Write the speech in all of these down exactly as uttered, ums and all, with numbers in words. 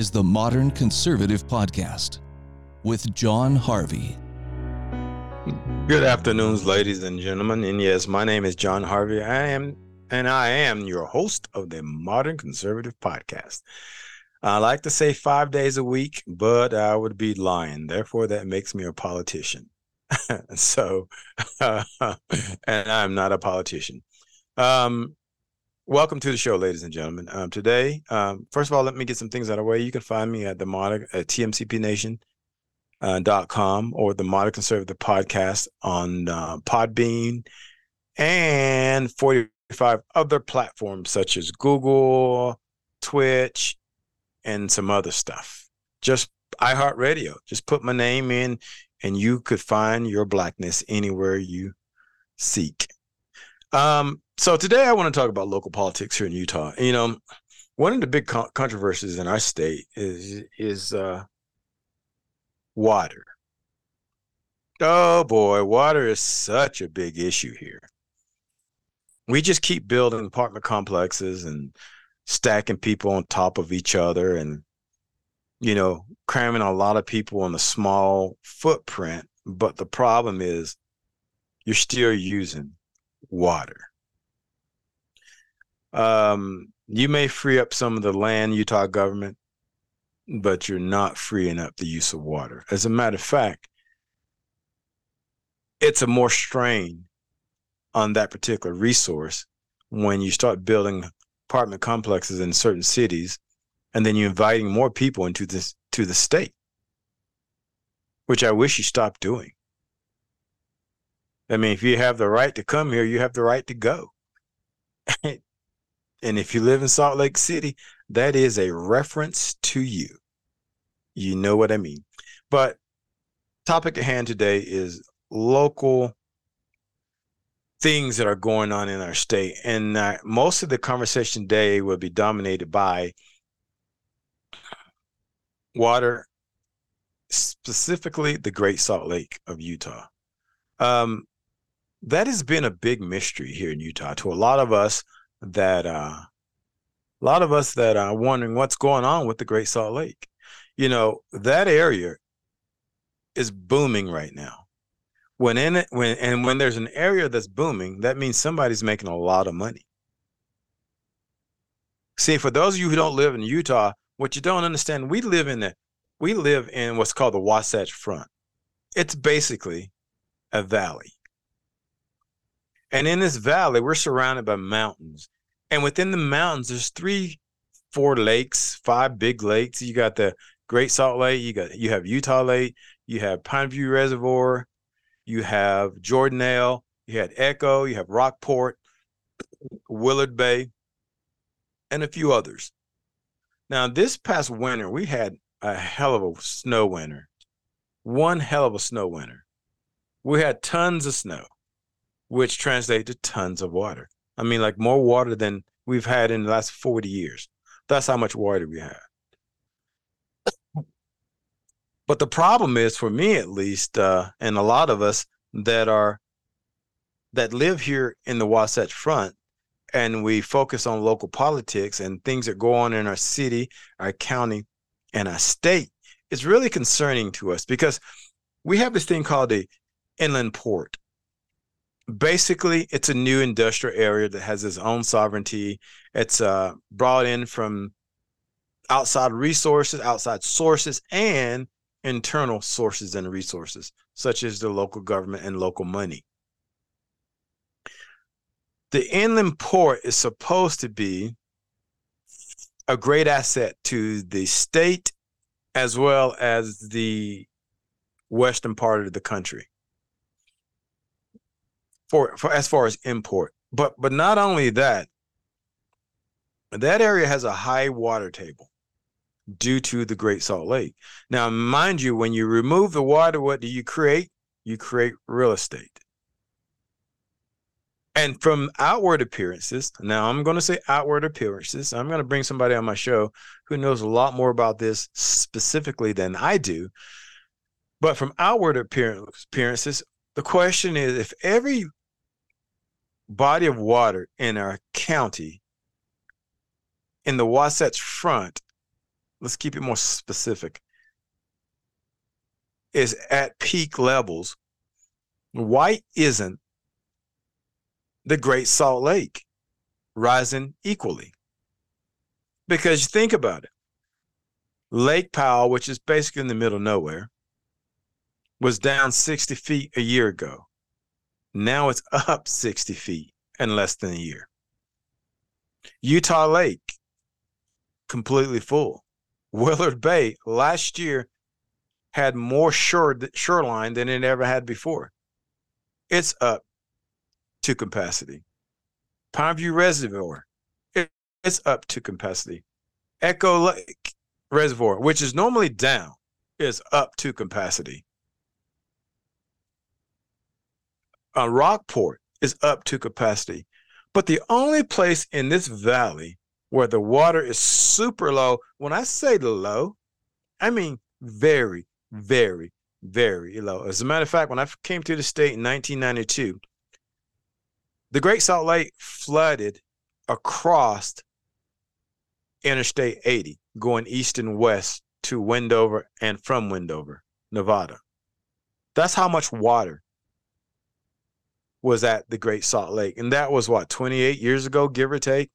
is The Modern Conservative Podcast with John Harvey. Good afternoons, ladies and gentlemen. And yes, my name is John Harvey. I am, and I am your host of The Modern Conservative Podcast. I like to say five days a week, but I would be lying. Therefore, that makes me a politician. so, uh, and I'm not a politician. Um, welcome to the show, ladies and gentlemen. Um, today, um, first of all, let me get some things out of the way. You can find me at the modern at T M C P Nation dot com or the Modern Conservative Podcast on uh, Podbean and forty-five other platforms such as Google, Twitch, and some other stuff. Just iHeartRadio. Just put my name in, and you could find your blackness anywhere you seek. Um, so today I want to talk about local politics here in Utah. You know, one of the big co- controversies in our state is is uh, water. Oh boy, water is such a big issue here. We just keep building apartment complexes and stacking people on top of each other and, you know, cramming a lot of people on a small footprint. But the problem is you're still using water. Um, you may free up some of the land, Utah government, but you're not freeing up the use of water. As a matter of fact, it's a more strain on that particular resource when you start building apartment complexes in certain cities, and then you're inviting more people into this to the state, which I wish you stopped doing. I mean, if you have the right to come here, you have the right to go. And if you live in Salt Lake City, that is a reference to you. You know what I mean. But topic at hand today is local things that are going on in our state. And uh, most of the conversation today will be dominated by water, specifically the Great Salt Lake of Utah. Um, that has been a big mystery here in Utah to a lot of us that uh, a lot of us that are wondering what's going on with the Great Salt Lake. You know, that area is booming right now. When in it, when and when there's an area that's booming, that means somebody's making a lot of money. See, for those of you who don't live in Utah, what you don't understand, we live in the we live in what's called the Wasatch Front. It's basically a valley. And in this valley, we're surrounded by mountains. And within the mountains, there's three, four lakes, five big lakes. You got the Great Salt Lake. You got you have Utah Lake. You have Pineview Reservoir. You have Jordanelle. You had Echo. You have Rockport, Willard Bay, and a few others. Now, this past winter, we had a hell of a snow winter. One hell of a snow winter. We had tons of snow, which translated to tons of water. I mean, like more water than we've had in the last forty years. That's how much water we had. But the problem is, for me at least, uh, and a lot of us that are that live here in the Wasatch Front, and we focus on local politics and things that go on in our city, our county, and our state, it's really concerning to us because we have this thing called the Inland Port. Basically, it's a new industrial area that has its own sovereignty. It's uh, brought in from outside resources, outside sources, and internal sources and resources, such as the local government and local money. The Inland Port is supposed to be a great asset to the state as well as the western part of the country. For, for as far as import, but but not only that, that area has a high water table due to the Great Salt Lake. Now, mind you, when you remove the water, what do you create? You create real estate. And from outward appearances, now I'm going to say outward appearances. I'm going to bring somebody on my show who knows a lot more about this specifically than I do. But from outward appearance, appearances, the question is, if every body of water in our county in the Wasatch Front let's keep it more specific, is at peak levels, why isn't the Great Salt Lake rising equally? Because think about it. Lake Powell, which is basically in the middle of nowhere, was down sixty feet a year ago. Now it's up sixty feet in less than a year. Utah Lake, completely full. Willard Bay last year had more shore, shoreline than it ever had before. It's up to capacity. Pineview Reservoir, it, it's up to capacity. Echo Lake Reservoir, which is normally down, is up to capacity. Uh, Rockport is up to capacity. But the only place in this valley where the water is super low, when I say low, I mean very, very, very low. As a matter of fact, when I came to the state in nineteen ninety-two, the Great Salt Lake flooded across Interstate eighty, going east and west to Wendover and from Wendover, Nevada. That's how much water was at the Great Salt Lake. And that was, what, twenty-eight years ago, give or take?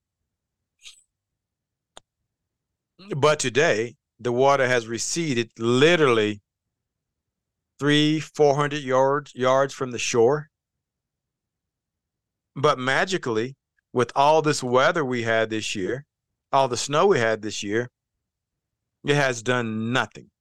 But today, the water has receded literally three, four hundred yards yards from the shore. But magically, with all this weather we had this year, all the snow we had this year, it has done nothing.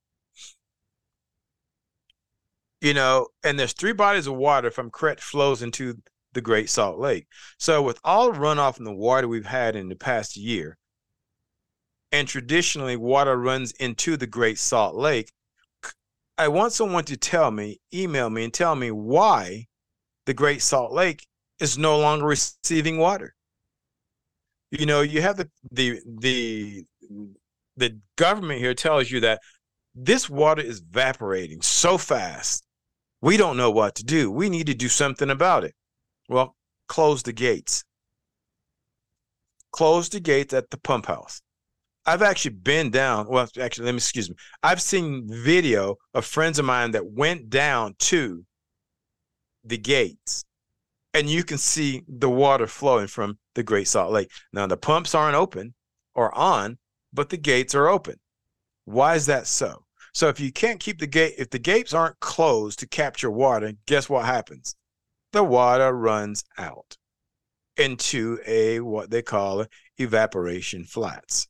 You know, and there's three bodies of water, if I'm correct, flows into the Great Salt Lake. So with all runoff in the water we've had in the past year, and traditionally water runs into the Great Salt Lake, I want someone to tell me, email me, and tell me why the Great Salt Lake is no longer receiving water. You know, you have the the the, the government here tells you that this water is evaporating so fast. We don't know what to do. We need to do something about it. Well, close the gates. Close the gates at the pump house. I've actually been down. Well, actually, let me excuse me. I've seen video of friends of mine that went down to the gates, and you can see the water flowing from the Great Salt Lake. Now, the pumps aren't open or on, but the gates are open. Why is that so? So if you can't keep the gate, if the gates aren't closed to capture water, guess what happens? The water runs out into a, what they call evaporation flats.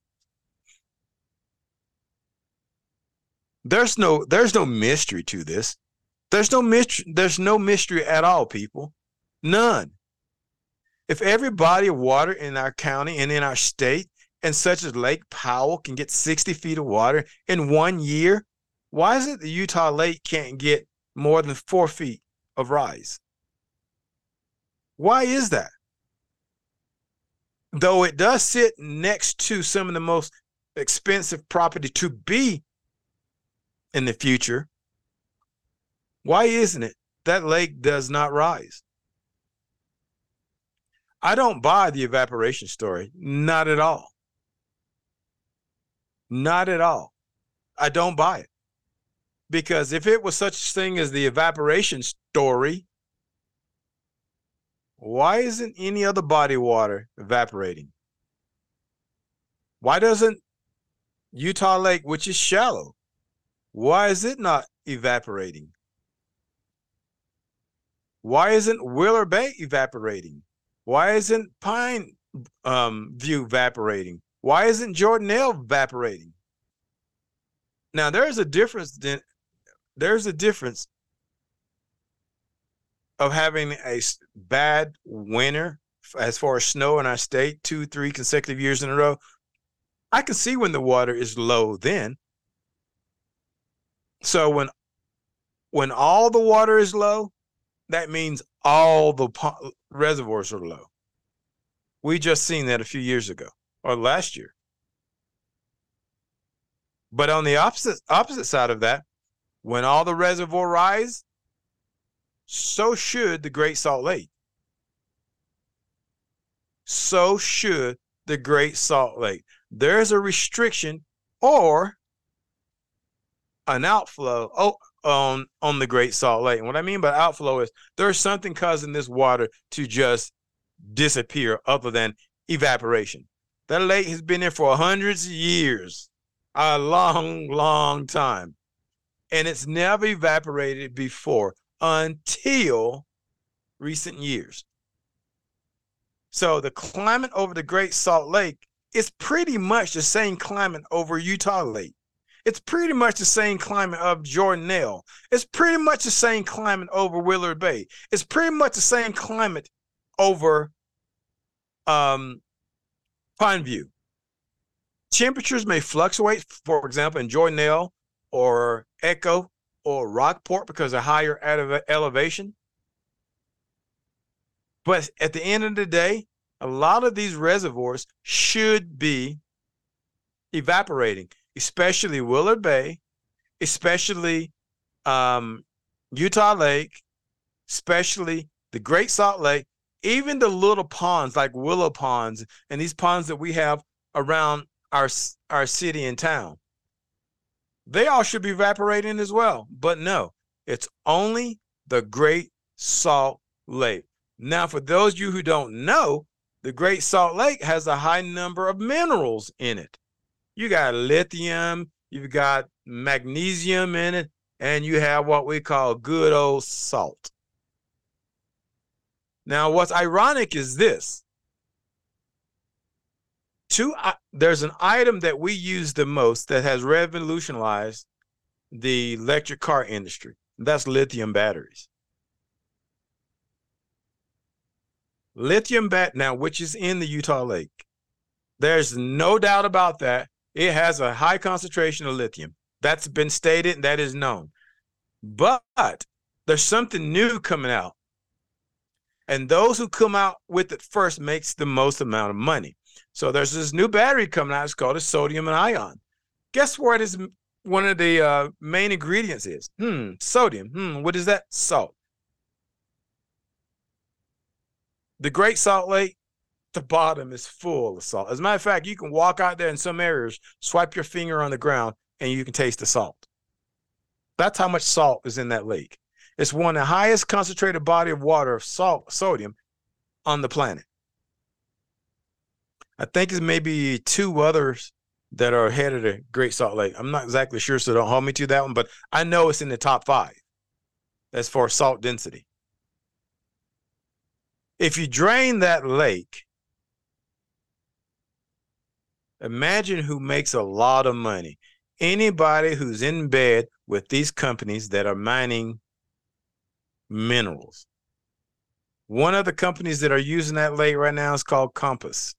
There's no, there's no mystery to this. There's no mystery. There's no mystery at all, people. None. If every body of water in our county and in our state, and such as Lake Powell, can get sixty feet of water in one year, why is it the Utah Lake can't get more than four feet of rise? Why is that? Though it does sit next to some of the most expensive property to be in the future, why isn't it that lake does not rise? I don't buy the evaporation story. Not at all. Not at all. I don't buy it. Because if it was such a thing as the evaporation story, why isn't any other body water evaporating? Why doesn't Utah Lake, which is shallow, why is it not evaporating? Why isn't Willard Bay evaporating? Why isn't Pineview um, evaporating? Why isn't Jordanelle evaporating? Now, there's a difference. There's a difference of having a bad winter as far as snow in our state, two, three consecutive years in a row. I can see when the water is low then. So when when all the water is low, that means all the po- reservoirs are low. We just seen that a few years ago. Or last year. But on the opposite opposite side of that, when all the reservoir rise, so should the Great Salt Lake. So should the Great Salt Lake. There's a restriction or an outflow oh, on, on the Great Salt Lake. And what I mean by outflow is there's something causing this water to just disappear other than evaporation. That lake has been there for hundreds of years, a long, long time. And it's never evaporated before until recent years. So the climate over the Great Salt Lake is pretty much the same climate over Utah Lake. It's pretty much the same climate of Jordanelle. It's pretty much the same climate over Willard Bay. It's pretty much the same climate over um, Pineview. Temperatures may fluctuate, for example, in Jordanelle or Echo or Rockport because of higher elevation. But at the end of the day, a lot of these reservoirs should be evaporating, especially Willard Bay, especially um, Utah Lake, especially the Great Salt Lake, even the little ponds like willow ponds and these ponds that we have around our, our city and town. They all should be evaporating as well. But no, it's only the Great Salt Lake. Now, for those of you who don't know, the Great Salt Lake has a high number of minerals in it. You got lithium, you've got magnesium in it, and you have what we call good old salt. Now, what's ironic is this. Two, uh, there's an item that we use the most that has revolutionized the electric car industry. That's lithium batteries. Lithium bat now, which is in the Utah Lake. There's no doubt about that. It has a high concentration of lithium. That's been stated and that is known. But there's something new coming out. And those who come out with it first makes the most amount of money. So there's this new battery coming out. It's called a sodium ion. Guess what is one of the uh, main ingredients is? Hmm, sodium. Hmm, what is that? Salt. The Great Salt Lake, the bottom is full of salt. As a matter of fact, you can walk out there in some areas, swipe your finger on the ground, and you can taste the salt. That's how much salt is in that lake. It's one of the highest concentrated body of water of salt, sodium, on the planet. I think it's maybe two others that are ahead of the Great Salt Lake. I'm not exactly sure, so don't hold me to that one, but I know it's in the top five as far as salt density. If you drain that lake, imagine who makes a lot of money. Anybody who's in bed with these companies that are mining minerals. One of the companies that are using that lake right now is called Compass.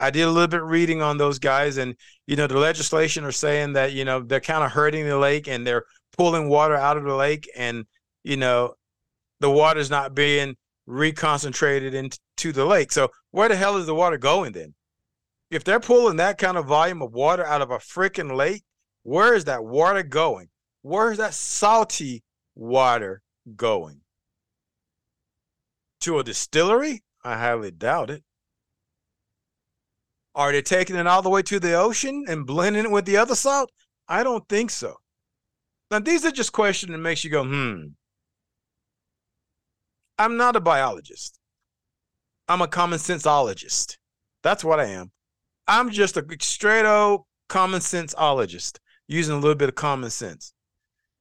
I did a little bit of reading on those guys, and, you know, the legislation are saying that, you know, they're kind of hurting the lake and they're pulling water out of the lake and, you know, the water's not being reconcentrated into the lake. So where the hell is the water going then? If they're pulling that kind of volume of water out of a freaking lake, where is that water going? Where is that salty water going? To a distillery? I highly doubt it. Are they taking it all the way to the ocean and blending it with the other salt? I don't think so. Now, these are just questions that makes you go, hmm. I'm not a biologist. I'm a common senseologist. That's what I am. I'm just a straight old common senseologist using a little bit of common sense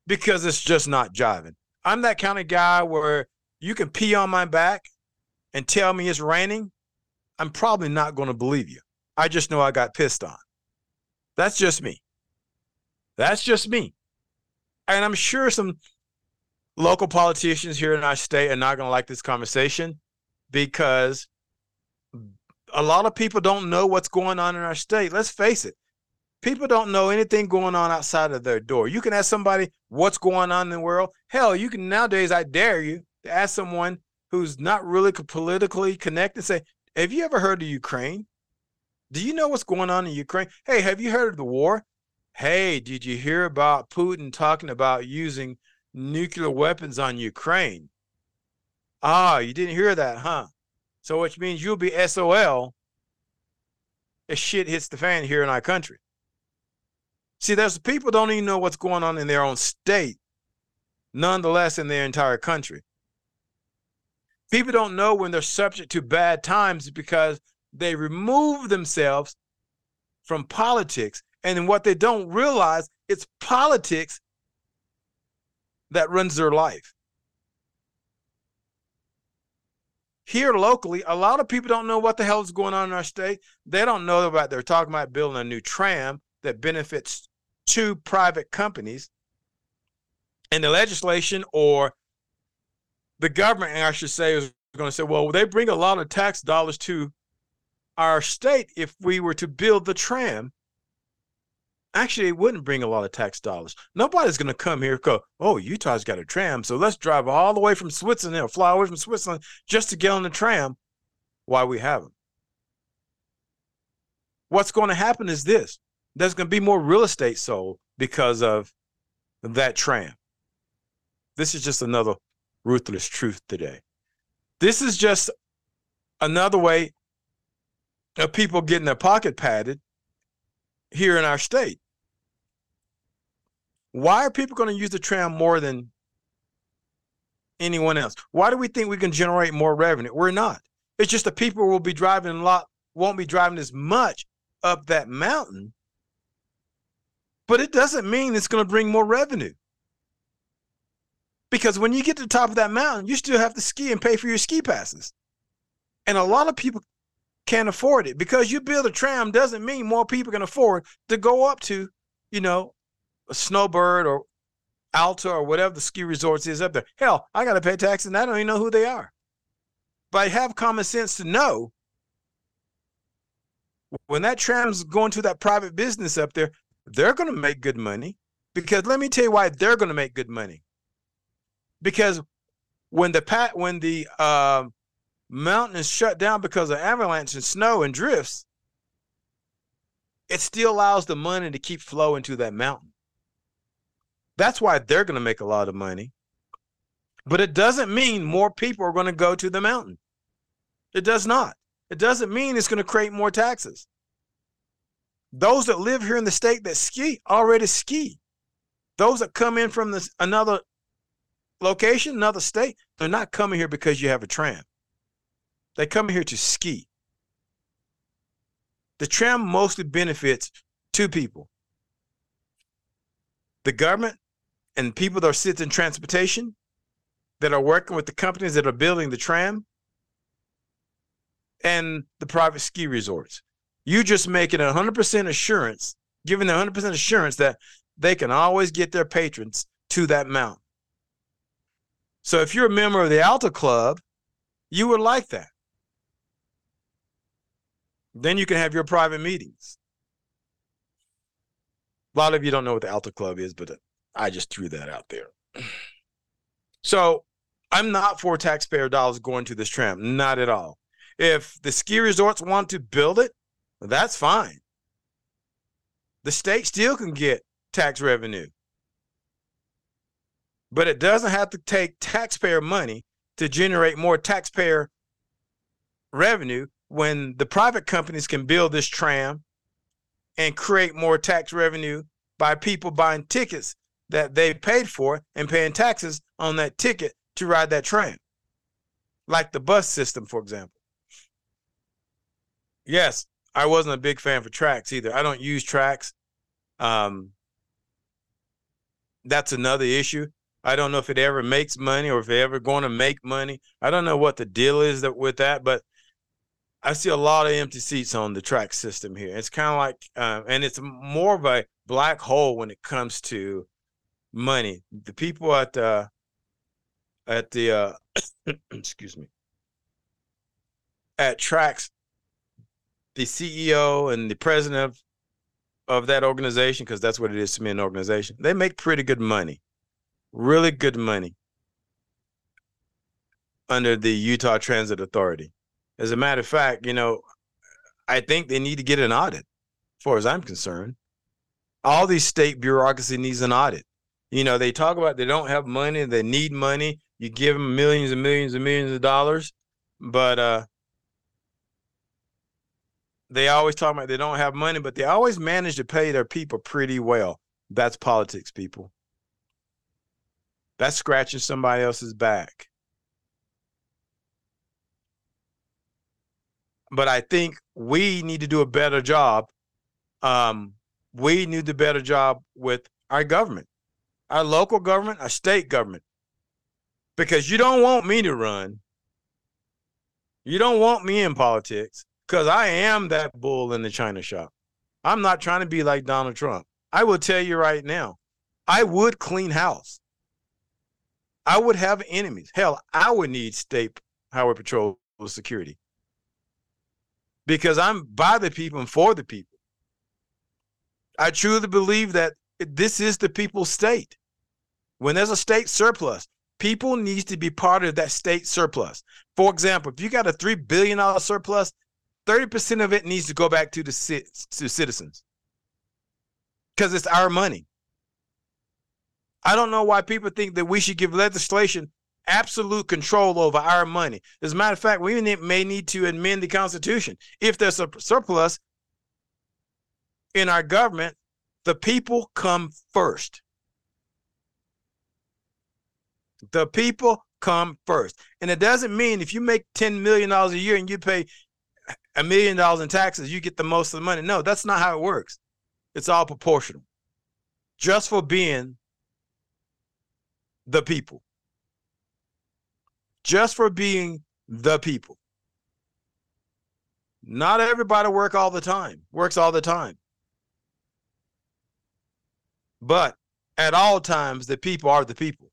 because it's just not jiving. I'm that kind of guy where you can pee on my back and tell me it's raining. I'm probably not going to believe you. I just know I got pissed on. That's just me. That's just me. And I'm sure some local politicians here in our state are not going to like this conversation because a lot of people don't know what's going on in our state. Let's face it. People don't know anything going on outside of their door. You can ask somebody what's going on in the world. Hell, you can nowadays, I dare you to ask someone who's not really politically connected, say, have you ever heard of Ukraine? Do you know what's going on in Ukraine? Hey, have you heard of the war? Hey, did you hear about Putin talking about using nuclear weapons on Ukraine? Ah, you didn't hear that, huh? So which means you'll be S O L as shit hits the fan here in our country. See, there's people don't even know what's going on in their own state, nonetheless in their entire country. People don't know when they're subject to bad times because they remove themselves from politics. And what they don't realize, it's politics that runs their life. Here locally, a lot of people don't know what the hell is going on in our state. They don't know about, they're talking about building a new tram that benefits two private companies. And the legislation, or the government, I should say, is going to say, well, they bring a lot of tax dollars to our state if we were to build the tram. Actually, it wouldn't bring a lot of tax dollars. Nobody's going to come here and go, oh, Utah's got a tram, so let's drive all the way from Switzerland or fly away from Switzerland just to get on the tram. Why we have them? What's going to happen is this. There's going to be more real estate sold because of that tram. This is just another ruthless truth today. This is just another way of people getting their pocket padded here in our state. Why are people going to use the tram more than anyone else? Why do we think we can generate more revenue? We're not. It's just the people will be driving a lot, won't be driving as much up that mountain. But it doesn't mean it's going to bring more revenue. Because when you get to the top of that mountain, you still have to ski and pay for your ski passes. And a lot of people can't afford it. Because you build a tram doesn't mean more people can afford to go up to, you know, a Snowbird or Alta or whatever the ski resorts is up there. Hell, I got to pay taxes and I don't even know who they are. But I have common sense to know when that tram's going to that private business up there, they're going to make good money. Because let me tell you why they're going to make good money. Because when the pat when the uh, mountain is shut down because of avalanche and snow and drifts, it still allows the money to keep flowing to that mountain. That's why they're going to make a lot of money. But it doesn't mean more people are going to go to the mountain. It does not. It doesn't mean it's going to create more taxes. Those that live here in the state that ski already ski. Those that come in from this, another location, another state, they're not coming here because you have a tram. They come here to ski. The tram mostly benefits two people. The government and people that are sitting in transportation, that are working with the companies that are building the tram, and the private ski resorts. You just making one hundred percent assurance, giving them one hundred percent assurance that they can always get their patrons to that mountain. So if you're a member of the Alta Club, you would like that. Then you can have your private meetings. A lot of you don't know what the Alta Club is, but I just threw that out there. So I'm not for taxpayer dollars going to this tram, not at all. If the ski resorts want to build it, that's fine. The state still can get tax revenue. But it doesn't have to take taxpayer money to generate more taxpayer revenue when the private companies can build this tram and create more tax revenue by people buying tickets that they paid for and paying taxes on that ticket to ride that tram. Like the bus system, for example. Yes, I wasn't a big fan for Trax either. I don't use Trax. Um, that's another issue. I don't know if it ever makes money or if they're ever going to make money. I don't know what the deal is that, with that, but I see a lot of empty seats on the Trax system here. It's kind of like, uh, and it's more of a black hole when it comes to money. The people at the, at the, uh, excuse me, at Trax, the C E O and the president of, of that organization, because that's what it is to me, an organization, they make pretty good money. Really good money under the Utah Transit Authority. As a matter of fact, you know, I think they need to get an audit, as far as I'm concerned. All these state bureaucracy needs an audit. You know, they talk about they don't have money, they need money. You give them millions and millions and millions of dollars, but uh, they always talk about they don't have money, but they always manage to pay their people pretty well. That's politics, people. That's scratching somebody else's back. But I think we need to do a better job. Um, we need to do a better job with our government, our local government, our state government. Because you don't want me to run. You don't want me in politics because I am that bull in the china shop. I'm not trying to be like Donald Trump. I will tell you right now, I would clean house. I would have enemies. Hell, I would need state highway patrol security. Because I'm by the people and for the people. I truly believe that this is the people's state. When there's a state surplus, people need to be part of that state surplus. For example, if you got a three billion dollars surplus, thirty percent of it needs to go back to the ci- to citizens. Because it's our money. I don't know why people think that we should give legislation absolute control over our money. As a matter of fact, we may need to amend the Constitution. If there's a surplus in our government, the people come first. The people come first. And it doesn't mean if you make ten million dollars a year and you pay a million dollars in taxes, you get the most of the money. No, that's not how it works. It's all proportional. Just for being the people. Just for being the people. Not everybody work all the time, works all the time. But at all times, the people are the people.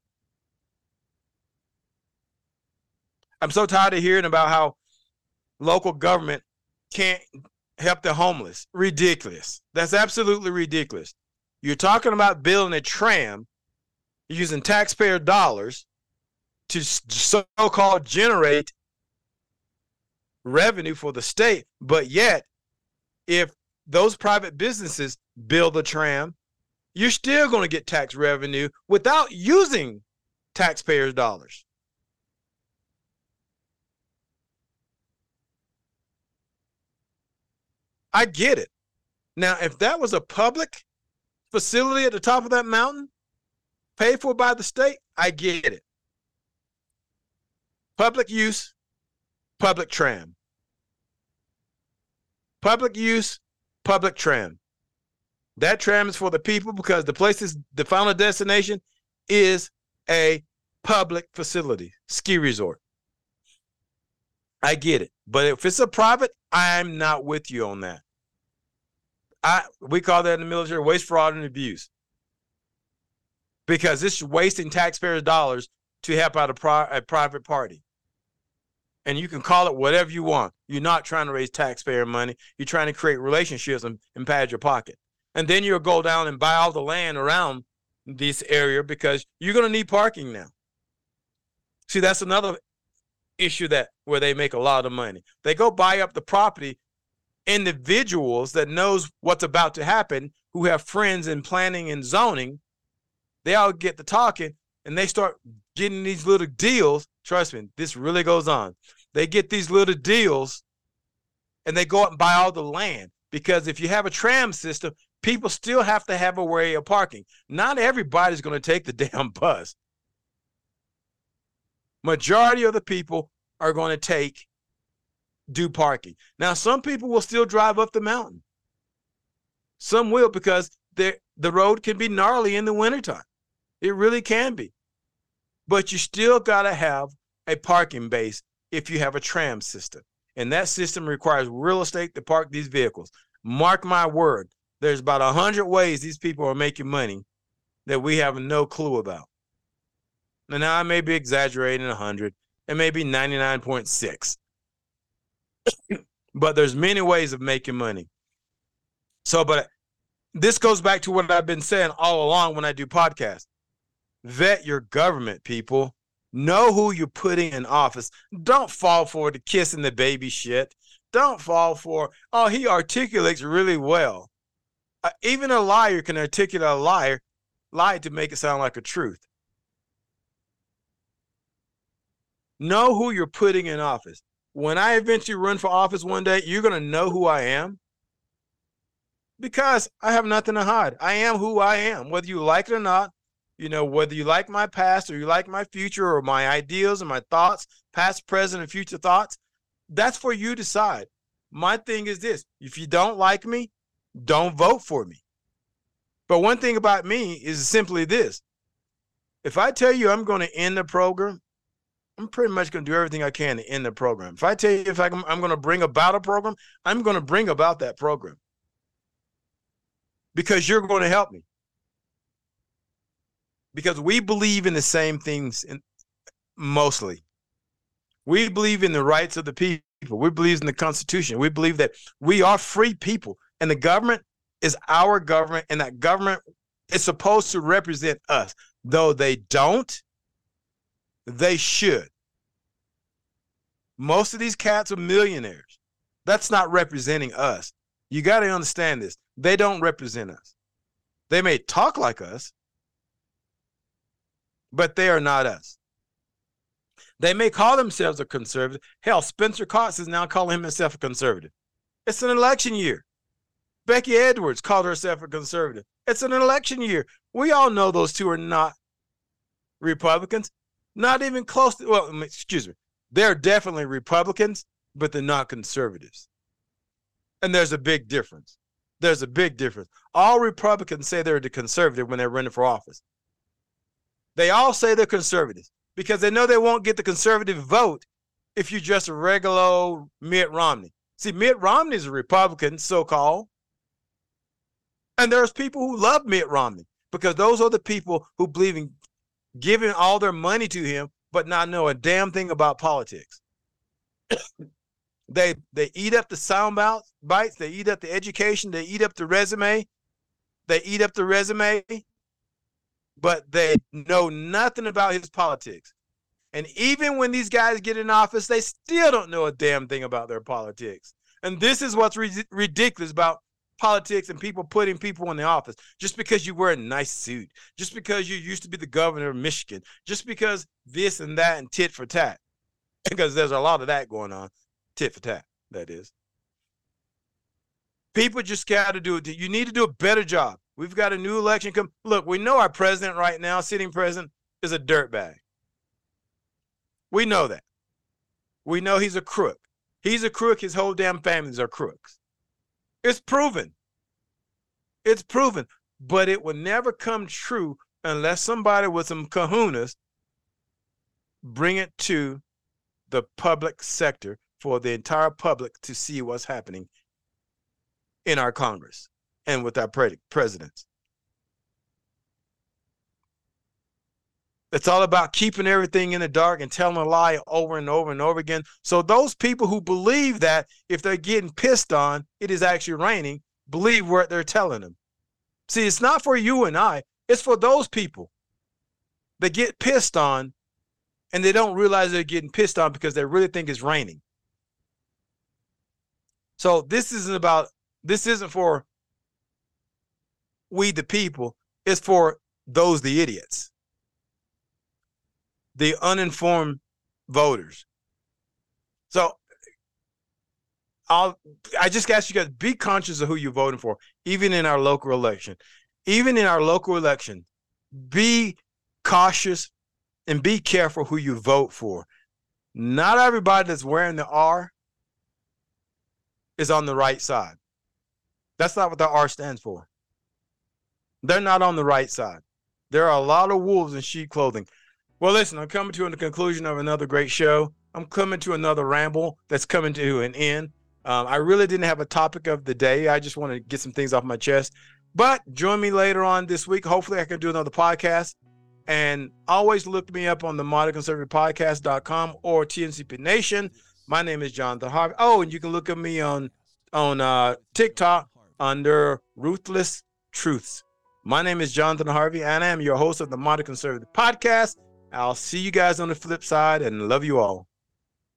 I'm so tired of hearing about how local government can't help the homeless. Ridiculous. That's absolutely ridiculous. You're talking about building a tram using taxpayer dollars to so-called generate revenue for the state. But yet, if those private businesses build a tram, you're still going to get tax revenue without using taxpayers' dollars. I get it. Now, if that was a public facility at the top of that mountain, paid for by the state, I get it. Public use, public tram. Public use, public tram. That tram is for the people because the place is, the final destination is a public facility, ski resort. I get it. But if it's a private, I'm not with you on that. I we call that in the military waste, fraud, and abuse. Because it's wasting taxpayers' dollars to help out a, pri- a private party. And you can call it whatever you want. You're not trying to raise taxpayer money. You're trying to create relationships and, and pad your pocket. And then you'll go down and buy all the land around this area because you're going to need parking now. See, that's another issue that where they make a lot of money. They go buy up the property, individuals that knows what's about to happen, who have friends in planning and zoning. They all get to talking and they start getting these little deals. Trust me, this really goes on. They get these little deals and they go out and buy all the land because if you have a tram system, people still have to have a way of parking. Not everybody's going to take the damn bus. Majority of the people are going to take due parking. Now, some people will still drive up the mountain. Some will because the road can be gnarly in the wintertime. It really can be. But you still got to have a parking base if you have a tram system. And that system requires real estate to park these vehicles. Mark my word, there's about one hundred ways these people are making money that we have no clue about. And now I may be exaggerating one hundred. It may be ninety-nine point six. But there's many ways of making money. So, but this goes back to what I've been saying all along when I do podcasts. Vet your government, people. Know who you're putting in office. Don't fall for the kissing the baby shit. Don't fall for, oh, he articulates really well. Uh, even a liar can articulate a liar, lie to make it sound like a truth. Know who you're putting in office. when I eventually run for office one day, you're going to know who I am, because I have nothing to hide. I am who I am, whether you like it or not. You know, whether you like my past or you like my future or my ideals and my thoughts, past, present, and future thoughts, that's for you to decide. My thing is this: if you don't like me, don't vote for me. But one thing about me is simply this: if I tell you I'm going to end the program, I'm pretty much going to do everything I can to end the program. If I tell you if I can, I'm going to bring about a program, I'm going to bring about that program, because you're going to help me, because we believe in the same things. In, mostly, we believe in the rights of the people. We believe in the Constitution. We believe that we are free people, and the government is our government, and that government is supposed to represent us. Though they don't, they should. Most of these cats are millionaires. That's not representing us. You got to understand this. They don't represent us. They may talk like us, but they are not us. They may call themselves a conservative. Hell, Spencer Cox is now calling himself a conservative. It's an election year. Becky Edwards called herself a conservative. It's an election year. We all know those two are not Republicans. Not even close to, well, excuse me. They're definitely Republicans, but they're not conservatives. And there's a big difference. There's a big difference. All Republicans say they're the conservative when they're running for office. They all say they're conservatives because they know they won't get the conservative vote if you're just a regular old Mitt Romney. See, Mitt Romney is a Republican, so-called. And there's people who love Mitt Romney because those are the people who believe in giving all their money to him but not know a damn thing about politics. They they eat up the sound bites. They eat up the education. They eat up the resume. They eat up the resume. But they know nothing about his politics. And even when these guys get in office, they still don't know a damn thing about their politics. And this is what's re- ridiculous about politics and people putting people in the office. Just because you wear a nice suit, just because you used to be the governor of Michigan, just because this and that and tit for tat, because there's a lot of that going on. Tit for tat, that is. People just got to do it. You need to do a better job. We've got a new election come. Look, we know our president right now, sitting president, is a dirtbag. We know that. We know he's a crook. He's a crook. His whole damn families are crooks. It's proven. It's proven. But it will never come true unless somebody with some kahunas bring it to the public sector for the entire public to see what's happening in our Congress and with our pre- presidents. It's all about keeping everything in the dark and telling a lie over and over and over again. So those people who believe that if they're getting pissed on, it is actually raining, believe what they're telling them. See, it's not for you and I. It's for those people that get pissed on and they don't realize they're getting pissed on because they really think it's raining. So this isn't about, this isn't for we the people, it's for those the idiots, the uninformed voters. So I'll, I just ask you guys, be conscious of who you're voting for, even in our local election. Even in our local election, be cautious and be careful who you vote for. Not everybody that's wearing the R is on the right side. That's not what the R stands for. They're not on the right side. There are a lot of wolves in sheep clothing. Well, listen, I'm coming to the conclusion of another great show. I'm coming to another ramble that's coming to an end. Um, I really didn't have a topic of the day. I just want to get some things off my chest. But join me later on this week. Hopefully I can do another podcast. And always look me up on the modern conservative podcast dot com or T M C P Nation. My name is Jonathan Harvey. Oh, and you can look at me on on uh, TikTok under Ruthless Truths. My name is Jonathan Harvey, and I am your host of the Modern Conservative Podcast. I'll see you guys on the flip side, and love you all.